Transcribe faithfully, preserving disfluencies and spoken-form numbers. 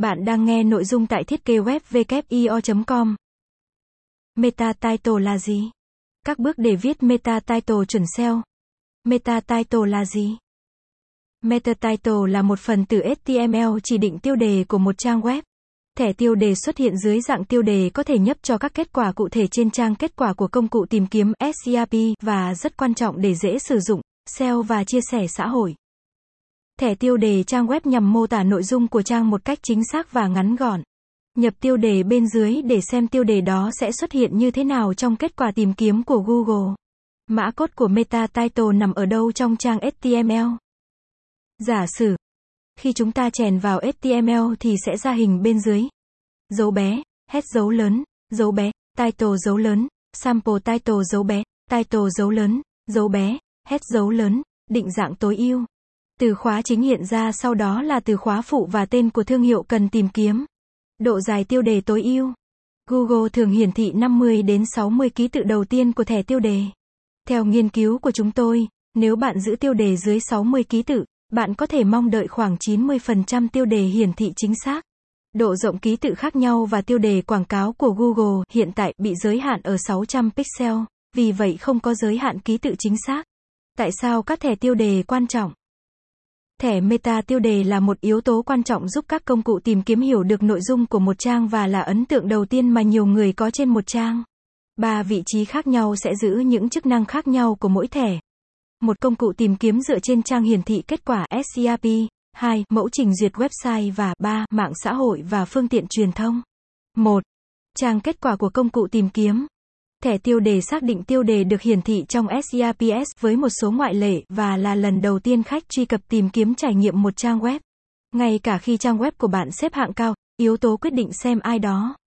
Bạn đang nghe nội dung tại thiết kế web wio chấm com. Meta title là gì? Các bước để viết meta title chuẩn ét e o. Meta title là gì? Meta title là một phần từ hát tê em lờ chỉ định tiêu đề của một trang web. Thẻ tiêu đề xuất hiện dưới dạng tiêu đề có thể nhấp cho các kết quả cụ thể trên trang kết quả của công cụ tìm kiếm serp và rất quan trọng để dễ sử dụng, ét e o và chia sẻ xã hội. Thẻ tiêu đề trang web nhằm mô tả nội dung của trang một cách chính xác và ngắn gọn. Nhập tiêu đề bên dưới để xem tiêu đề đó sẽ xuất hiện như thế nào trong kết quả tìm kiếm của Google. Mã code của meta title nằm ở đâu trong trang hát tê em lờ? Giả sử, khi chúng ta chèn vào hát tê em lờ thì sẽ ra hình bên dưới. Dấu bé, head dấu lớn, dấu bé, title dấu lớn, sample title dấu bé, title dấu lớn, dấu bé, head dấu lớn, định dạng tối ưu. Từ khóa chính hiện ra sau đó là từ khóa phụ và tên của thương hiệu cần tìm kiếm. Độ dài tiêu đề tối ưu. Google thường hiển thị năm mươi đến sáu mươi ký tự đầu tiên của thẻ tiêu đề. Theo nghiên cứu của chúng tôi, nếu bạn giữ tiêu đề dưới sáu mươi ký tự, bạn có thể mong đợi khoảng chín mươi phần trăm tiêu đề hiển thị chính xác. Độ rộng ký tự khác nhau và tiêu đề quảng cáo của Google hiện tại bị giới hạn ở sáu trăm pixel, vì vậy không có giới hạn ký tự chính xác. Tại sao các thẻ tiêu đề quan trọng? Thẻ meta tiêu đề là một yếu tố quan trọng giúp các công cụ tìm kiếm hiểu được nội dung của một trang và là ấn tượng đầu tiên mà nhiều người có trên một trang. Ba vị trí khác nhau sẽ giữ những chức năng khác nhau của mỗi thẻ. Một công cụ tìm kiếm dựa trên trang hiển thị kết quả serp, hai mẫu trình duyệt website và ba mạng xã hội và phương tiện truyền thông. một. Trang kết quả của công cụ tìm kiếm. Thẻ tiêu đề xác định tiêu đề được hiển thị trong serp với một số ngoại lệ và là lần đầu tiên khách truy cập tìm kiếm trải nghiệm một trang web. Ngay cả khi trang web của bạn xếp hạng cao, yếu tố quyết định xem ai đó